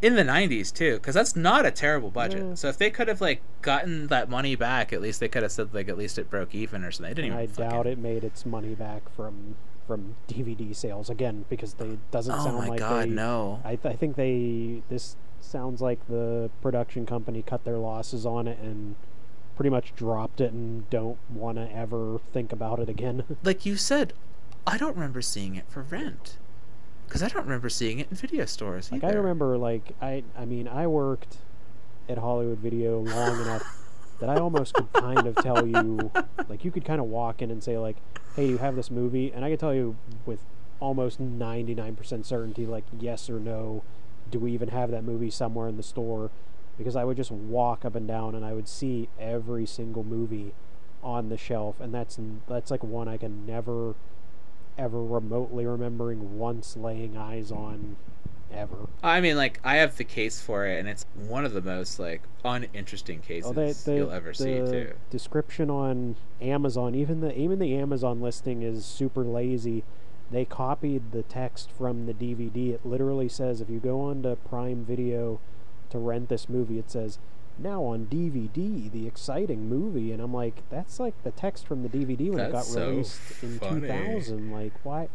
In the 90s, too, because that's not a terrible budget. Yeah. So if they could have, like, gotten that money back, at least they could have said, like, at least it broke even or something. They didn't even doubt it made its money back from DVD sales, again, because they doesn't sound like... Oh, my God, no. I think they... This sounds like the production company cut their losses on it and pretty much dropped it and don't want to ever think about it again. Like you said, I don't remember seeing it for rent. Because I don't remember seeing it in video stores either. Like, I remember, like, I mean, I worked at Hollywood Video long enough that I almost could kind of tell you, like, you could kind of walk in and say, like, hey, you have this movie, and I could tell you with almost 99% certainty, like, yes or no, do we even have that movie somewhere in the store? Because I would just walk up and down, and I would see every single movie on the shelf, and that's like, one I can never... ever remotely remembering once laying eyes on ever. I mean, like, I have the case for it, and it's one of the most, like, uninteresting cases you'll ever see, too. Description on Amazon, even the Amazon listing is super lazy. They copied the text from the DVD. It literally says, if you go on to Prime Video to rent this movie, it says, now on DVD, the exciting movie, and I'm like, that's like the text from the DVD when that's it got released in 2000. Like, why?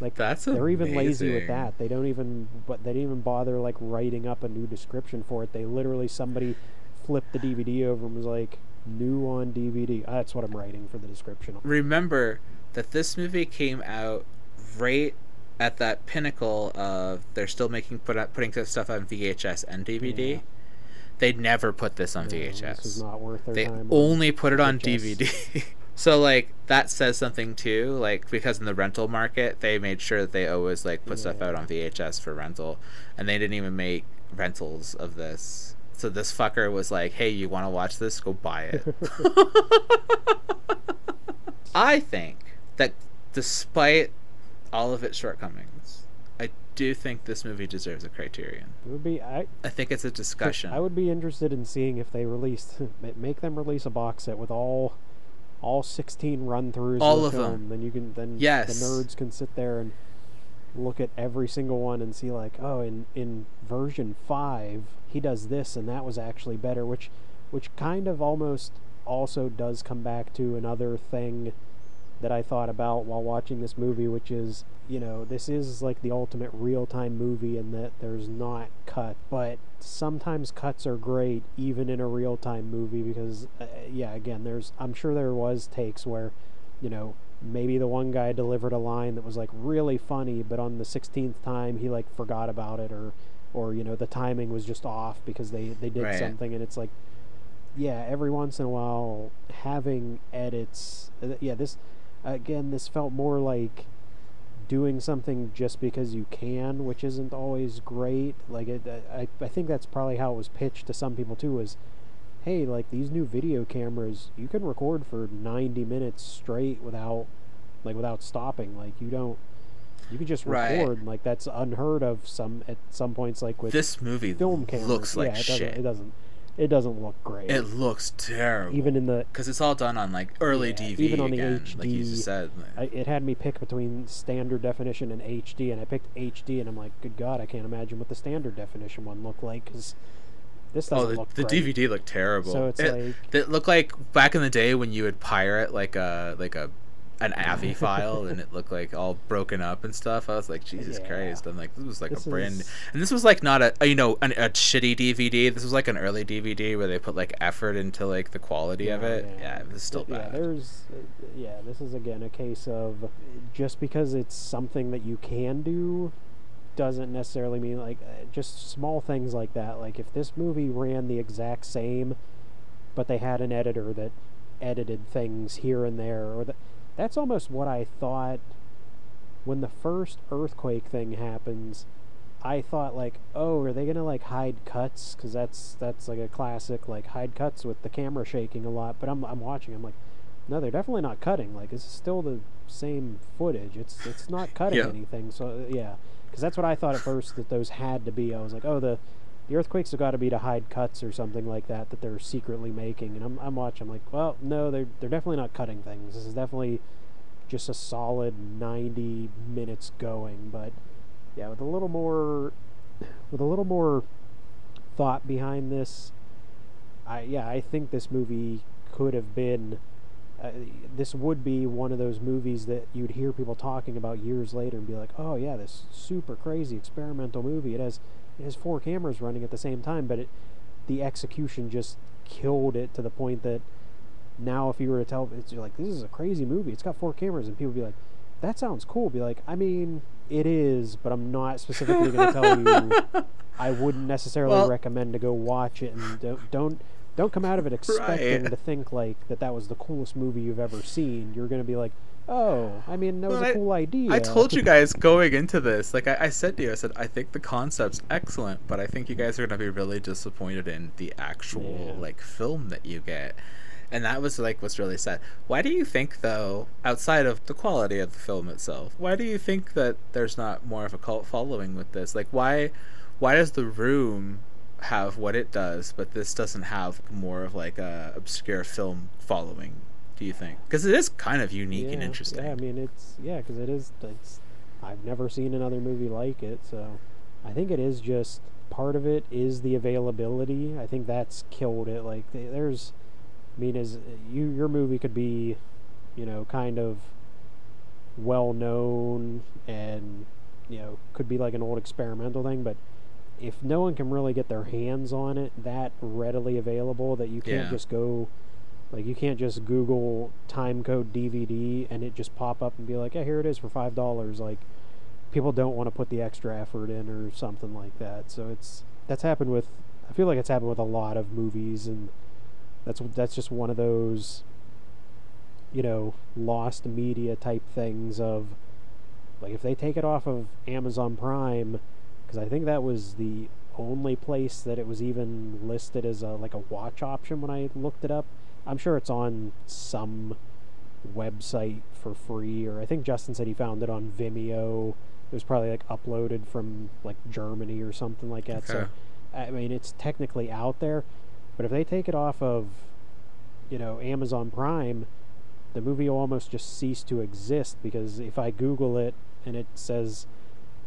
Like, that's they're amazing. Even lazy with that. They don't even, but they didn't even bother, like, writing up a new description for it. They literally, somebody flipped the DVD over and was like, New on DVD. That's what I'm writing for the description. Remember that this movie came out right at that pinnacle of they're still making putting stuff on VHS and DVD. Yeah. They never put this on VHS. This is not worth their time. They only put it on DVD. So, like, that says something, too, like, because in the rental market, they made sure that they always, like, put stuff out on VHS for rental, and they didn't even make rentals of this. So this fucker was like, hey, you want to watch this? Go buy it. I think that despite all of its shortcomings, I do think this movie deserves a Criterion. It would be, I think it's a discussion. I would be interested in seeing if they released, make them release a box set with all 16 run-throughs all of the film. Them. Then you can the nerds can sit there and look at every single one and see, like, oh, in version 5 he does this and that was actually better, which kind of almost also does come back to another thing that I thought about while watching this movie, which is, you know, this is like the ultimate real-time movie in that there's not cut, but sometimes cuts are great even in a real-time movie because, again, I'm sure there was takes where, you know, maybe the one guy delivered a line that was, like, really funny, but on the 16th time he, like, forgot about it or you know, the timing was just off because they did something, and it's like, yeah, every once in a while having edits, this... Again, this felt more like doing something just because you can, which isn't always great. Like, I think that's probably how it was pitched to some people, too, is, hey, like, these new video cameras, you can record for 90 minutes straight without stopping. Like, you can just record. Right. Like, that's unheard of at some points, like, with this movie film cameras. Looks like shit. It doesn't look great. It looks terrible. Even in the... Because it's all done on, like, early DV even on again, the HD, like you just said. Like... It had me pick between standard definition and HD, and I picked HD, and I'm like, good God, I can't imagine what the standard definition one looked like, because this doesn't look great. The DVD looked terrible. So it looked like back in the day when you would pirate, an AVI file, and it looked like all broken up and stuff. I was like, Jesus Christ! I'm like, this was like a brand new... and this was like not a shitty DVD. This was like an early DVD where they put like effort into like the quality of it. Yeah, it was still bad. This is again a case of just because it's something that you can do doesn't necessarily mean like just small things like that. Like if this movie ran the exact same, but they had an editor that edited things here and there, or that. That's almost what I thought when the first earthquake thing happens. I thought, like, oh, are they going to, like, hide cuts? Because that's like, a classic, like, hide cuts with the camera shaking a lot. But I'm watching. I'm like, no, they're definitely not cutting. Like, this is still the same footage. It's not cutting anything. So, yeah. Because that's what I thought at first, that those had to be. I was like, oh, the earthquakes have got to be to hide cuts or something like that they're secretly making, and I'm watching. I'm like, well, no, they're definitely not cutting things. This is definitely just a solid 90 minutes going, but yeah, with a little more thought behind this, I think this movie could have been. This would be one of those movies that you'd hear people talking about years later and be like, oh yeah, this super crazy experimental movie. It has four cameras running at the same time, but the execution just killed it to the point that now if you were to tell, it's like, this is a crazy movie. It's got four cameras, and people would be like, that sounds cool. Be like, I mean, it is, but I'm not specifically going to tell you. I wouldn't necessarily recommend to go watch it, and don't come out of it expecting to think like that was the coolest movie you've ever seen. You're going to be like, oh, I mean, that was a cool idea. I told you guys going into this, like I said to you, I said, I think the concept's excellent, but I think you guys are going to be really disappointed in the actual like film that you get. And that was like what's really sad. Why do you think, though, outside of the quality of the film itself, why do you think that there's not more of a cult following with this? Like, why does The Room have what it does, but this doesn't have more of like a obscure film following? Do you think? Because it is kind of unique and interesting. Yeah, I mean, because it is. I've never seen another movie like it, so I think it is just part of it is the availability. I think that's killed it. Like, there's, I mean, as your movie could be, you know, kind of well known and, you know, could be like an old experimental thing, but if no one can really get their hands on it that readily available that you can't just go Like, you can't just Google Timecode DVD and it just pop up and be like, yeah, here it is for $5. Like, people don't want to put the extra effort in or something like that. So I feel like it's happened with a lot of movies, and that's just one of those, you know, lost media type things of, like, if they take it off of Amazon Prime, because I think that was the only place that it was even listed as a watch option when I looked it up. I'm sure it's on some website for free, or I think Justin said he found it on Vimeo. It was probably uploaded from Germany or something like that. Okay. So I mean, it's technically out there, but if they take it off of, Amazon Prime, the movie will almost just cease to exist, because if I Google it and it says,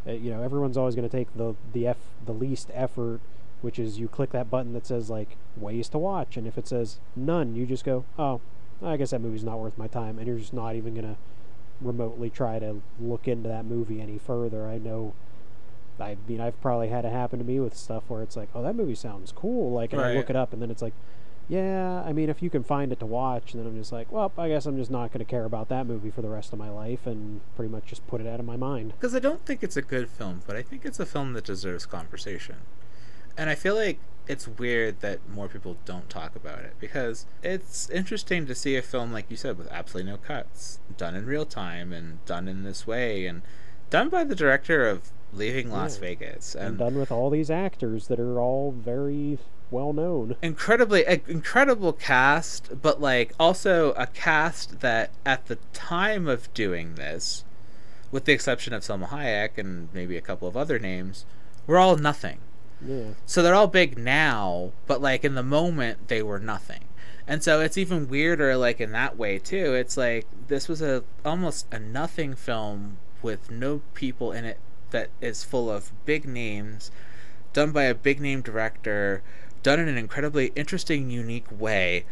everyone's always going to take the least effort, which is you click that button that says ways to watch, and if it says none, you just go, oh, I guess that movie's not worth my time, and you're just not even going to remotely try to look into that movie any further. I know. I mean, I've probably had it happen to me with stuff where it's like, oh, that movie sounds cool. And right. I look it up, and then it's like, yeah, I mean, if you can find it to watch, and then I'm just like, well, I guess I'm just not going to care about that movie for the rest of my life, and pretty much just put it out of my mind. Because I don't think it's a good film, but I think it's a film that deserves conversation. And I feel like it's weird that more people don't talk about it, because it's interesting to see a film, like you said, with absolutely no cuts, done in real time, and done in this way, and done by the director of Leaving Las Vegas, and done with all these actors that are all very well known, incredible cast, but also a cast that at the time of doing this, with the exception of Salma Hayek and maybe a couple of other names, were all nothing. Yeah. So they're all big now, but in the moment they were nothing. And so it's even weirder in that way too. It's this was almost a nothing film with no people in it that is full of big names, done by a big name director, done in an incredibly interesting, unique way,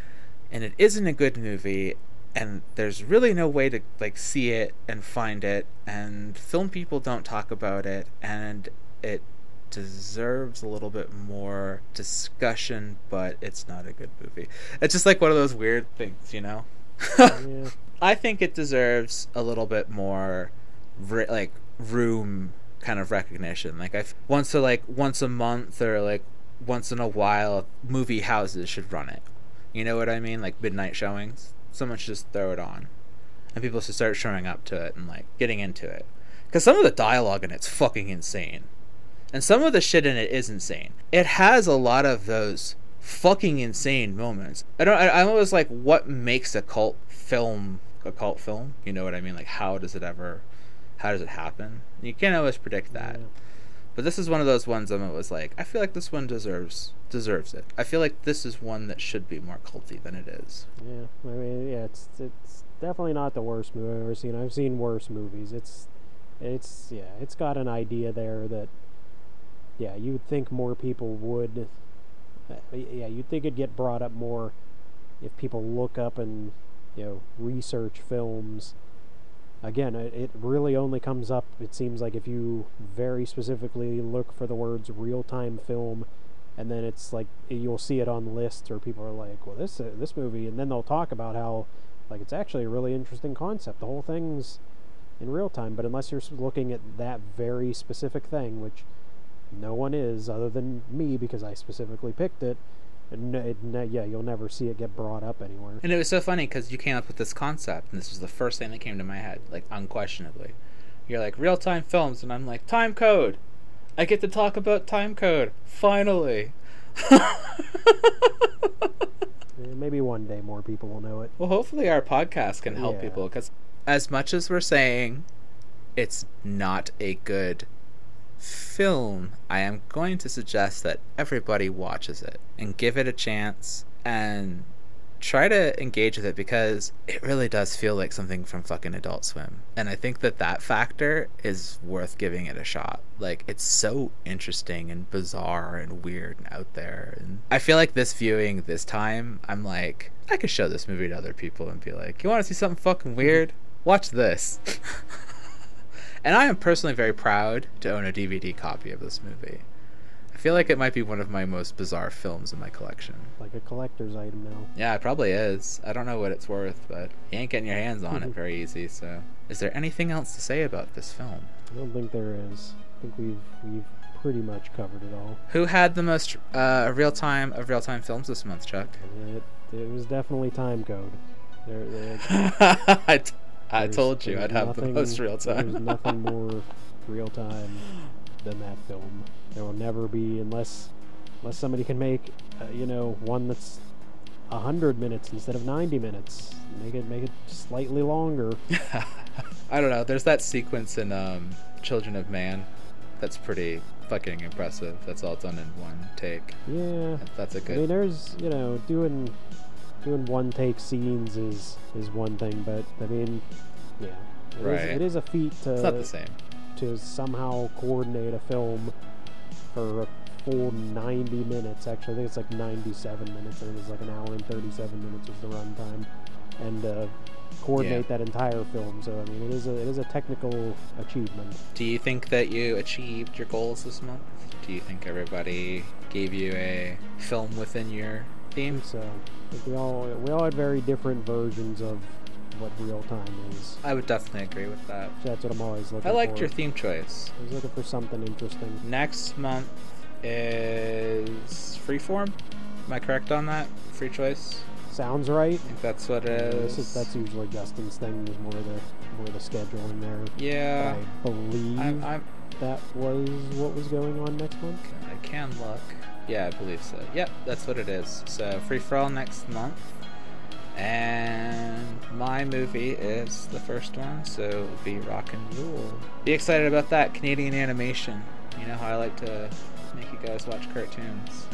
and it isn't a good movie, and there's really no way to see it and find it, and film people don't talk about it, and it deserves a little bit more discussion, but it's not a good movie. It's just one of those weird things, Yeah. I think it deserves a little bit more room kind of recognition. Once a month or once in a while, movie houses should run it. You know what I mean? Midnight showings. Someone should just throw it on, and people should start showing up to it and getting into it. Because some of the dialogue in it's fucking insane, and some of the shit in it is insane. It has a lot of those fucking insane moments. I'm always what makes a cult film? You know what I mean? How does it happen? You can't always predict that. Yeah. But this is one of those ones I'm always I feel this one deserves it. I feel this is one that should be more culty than it is. Yeah, I mean, yeah, it's definitely not the worst movie I've ever seen. I've seen worse movies. It's got an idea there that, yeah, you would think more people would. Yeah, you'd think it'd get brought up more if people look up and research films. Again, it really only comes up, it seems if you very specifically look for the words real-time film, and then it's you'll see it on lists, or people are well, this movie, and then they'll talk about how, it's actually a really interesting concept. The whole thing's in real time, but unless you're looking at that very specific thing, which no one is other than me, because I specifically picked it, you'll never see it get brought up anywhere. And it was so funny because you came up with this concept, and this was the first thing that came to my head, unquestionably. You're real-time films, and I'm Timecode! I get to talk about Timecode! Finally! Maybe one day more people will know it. Well, hopefully our podcast can help people, because as much as we're saying it's not a good film, I am going to suggest that everybody watches it and give it a chance and try to engage with it, because it really does feel like something from fucking Adult Swim, and I think that factor is worth giving it a shot. It's so interesting and bizarre and weird and out there, and I feel this viewing this time, I'm I could show this movie to other people and be you want to see something fucking weird? Watch this. And I am personally very proud to own a DVD copy of this movie. I feel like it might be one of my most bizarre films in my collection. Like a collector's item now. Yeah, it probably is. I don't know what it's worth, but you ain't getting your hands on it very easy, so. Is there anything else to say about this film? I don't think there is. I think we've pretty much covered it all. Who had the most real-time films this month, Chuck? It was definitely Timecode. I told you I'd have the most real-time. There's nothing more real-time than that film. There will never be, unless somebody can make, one that's 100 minutes instead of 90 minutes. Make it slightly longer. I don't know. There's that sequence in Children of Man that's pretty fucking impressive. That's all done in one take. Yeah. That's a good... I mean, there's, doing one-take scenes is one thing, but, I mean, yeah. It is a feat to... It's not the same. To somehow coordinate a film for a full 90 minutes. Actually, I think it's like 97 minutes, or it was like an hour and 37 minutes was the runtime, and coordinate that entire film. So I mean, it is a technical achievement. Do you think that you achieved your goals this month? Do you think everybody gave you a film within your theme? I think so. We all had very different versions of what real time is. I would definitely agree with that. That's what I'm always looking for. I liked your theme choice. I was looking for something interesting. Next month is Freeform. Am I correct on that? Free choice? Sounds right. I think that's what it is. That's usually Justin's thing, is more the scheduling there. Yeah. I believe that was what was going on next month. I can look. Yeah, I believe so. Yep, that's what it is. So free for all next month. And my movie is the first one, so it'll be Rock and Rule. Be excited about that. Canadian animation. You know how I like to make you guys watch cartoons.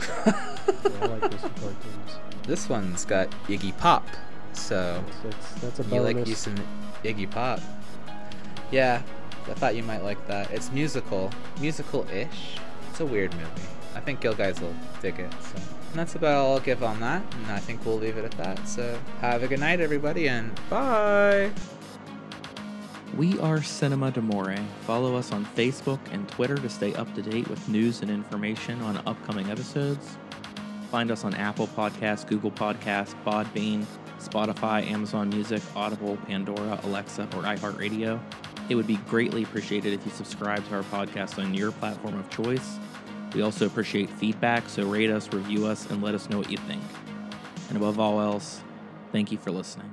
Yeah, I like those cartoons. This one's got Iggy Pop, so that's a bonus. You like you some Iggy Pop? Yeah, I thought you might like that. It's musical-ish. It's a weird movie. I think you guys will dig it, so. And that's about all I'll give on that, and I think we'll leave it at that. So have a good night, everybody, and bye! We are Cinemadamore. Follow us on Facebook and Twitter to stay up to date with news and information on upcoming episodes. Find us on Apple Podcasts, Google Podcasts, Podbean, Spotify, Amazon Music, Audible, Pandora, Alexa, or iHeartRadio. It would be greatly appreciated if you subscribe to our podcast on your platform of choice. We also appreciate feedback, so rate us, review us, and let us know what you think. And above all else, thank you for listening.